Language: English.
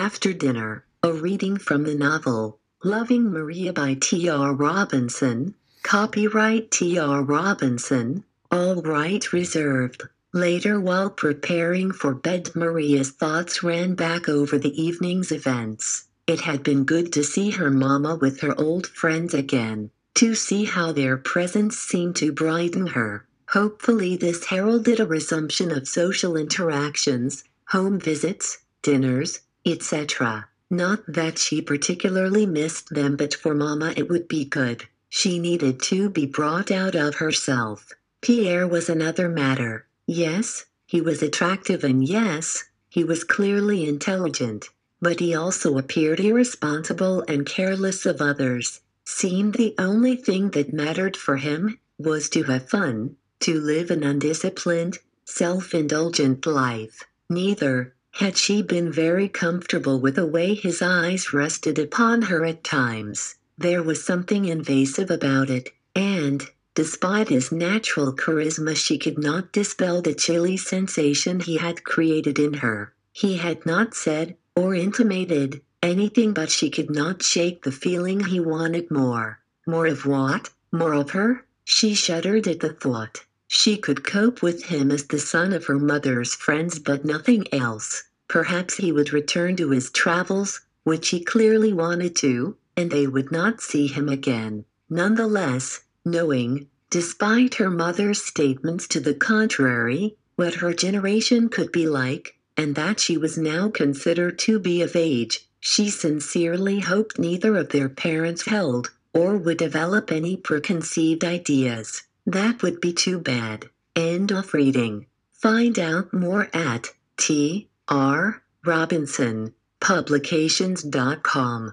After dinner, a reading from the novel, Loving Maria by T.R. Robinson, copyright T.R. Robinson, all rights reserved. Later, while preparing for bed, Maria's thoughts ran back over the evening's events. It had been good to see her mama with her old friends again, to see how their presence seemed to brighten her. Hopefully this heralded a resumption of social interactions, home visits, dinners, etc. Not that she particularly missed them, but for Mama it would be good. She needed to be brought out of herself. Pierre was another matter. Yes, he was attractive and yes, he was clearly intelligent, but he also appeared irresponsible and careless of others. Seemed the only thing that mattered for him was to have fun, to live an undisciplined, self-indulgent life. Neither had she been very comfortable with the way his eyes rested upon her at times. There was something invasive about it, and, despite his natural charisma, she could not dispel the chilly sensation he had created in her. He had not said, or intimated, anything, but she could not shake the feeling he wanted more. More of what? More of her? She shuddered at the thought. She could cope with him as the son of her mother's friends, but nothing else. Perhaps he would return to his travels, which he clearly wanted to, and they would not see him again. Nonetheless, knowing, despite her mother's statements to the contrary, what her generation could be like, and that she was now considered to be of age, she sincerely hoped neither of their parents held, or would develop any preconceived ideas. That would be too bad. End of reading. Find out more at trrobinson.publications.com.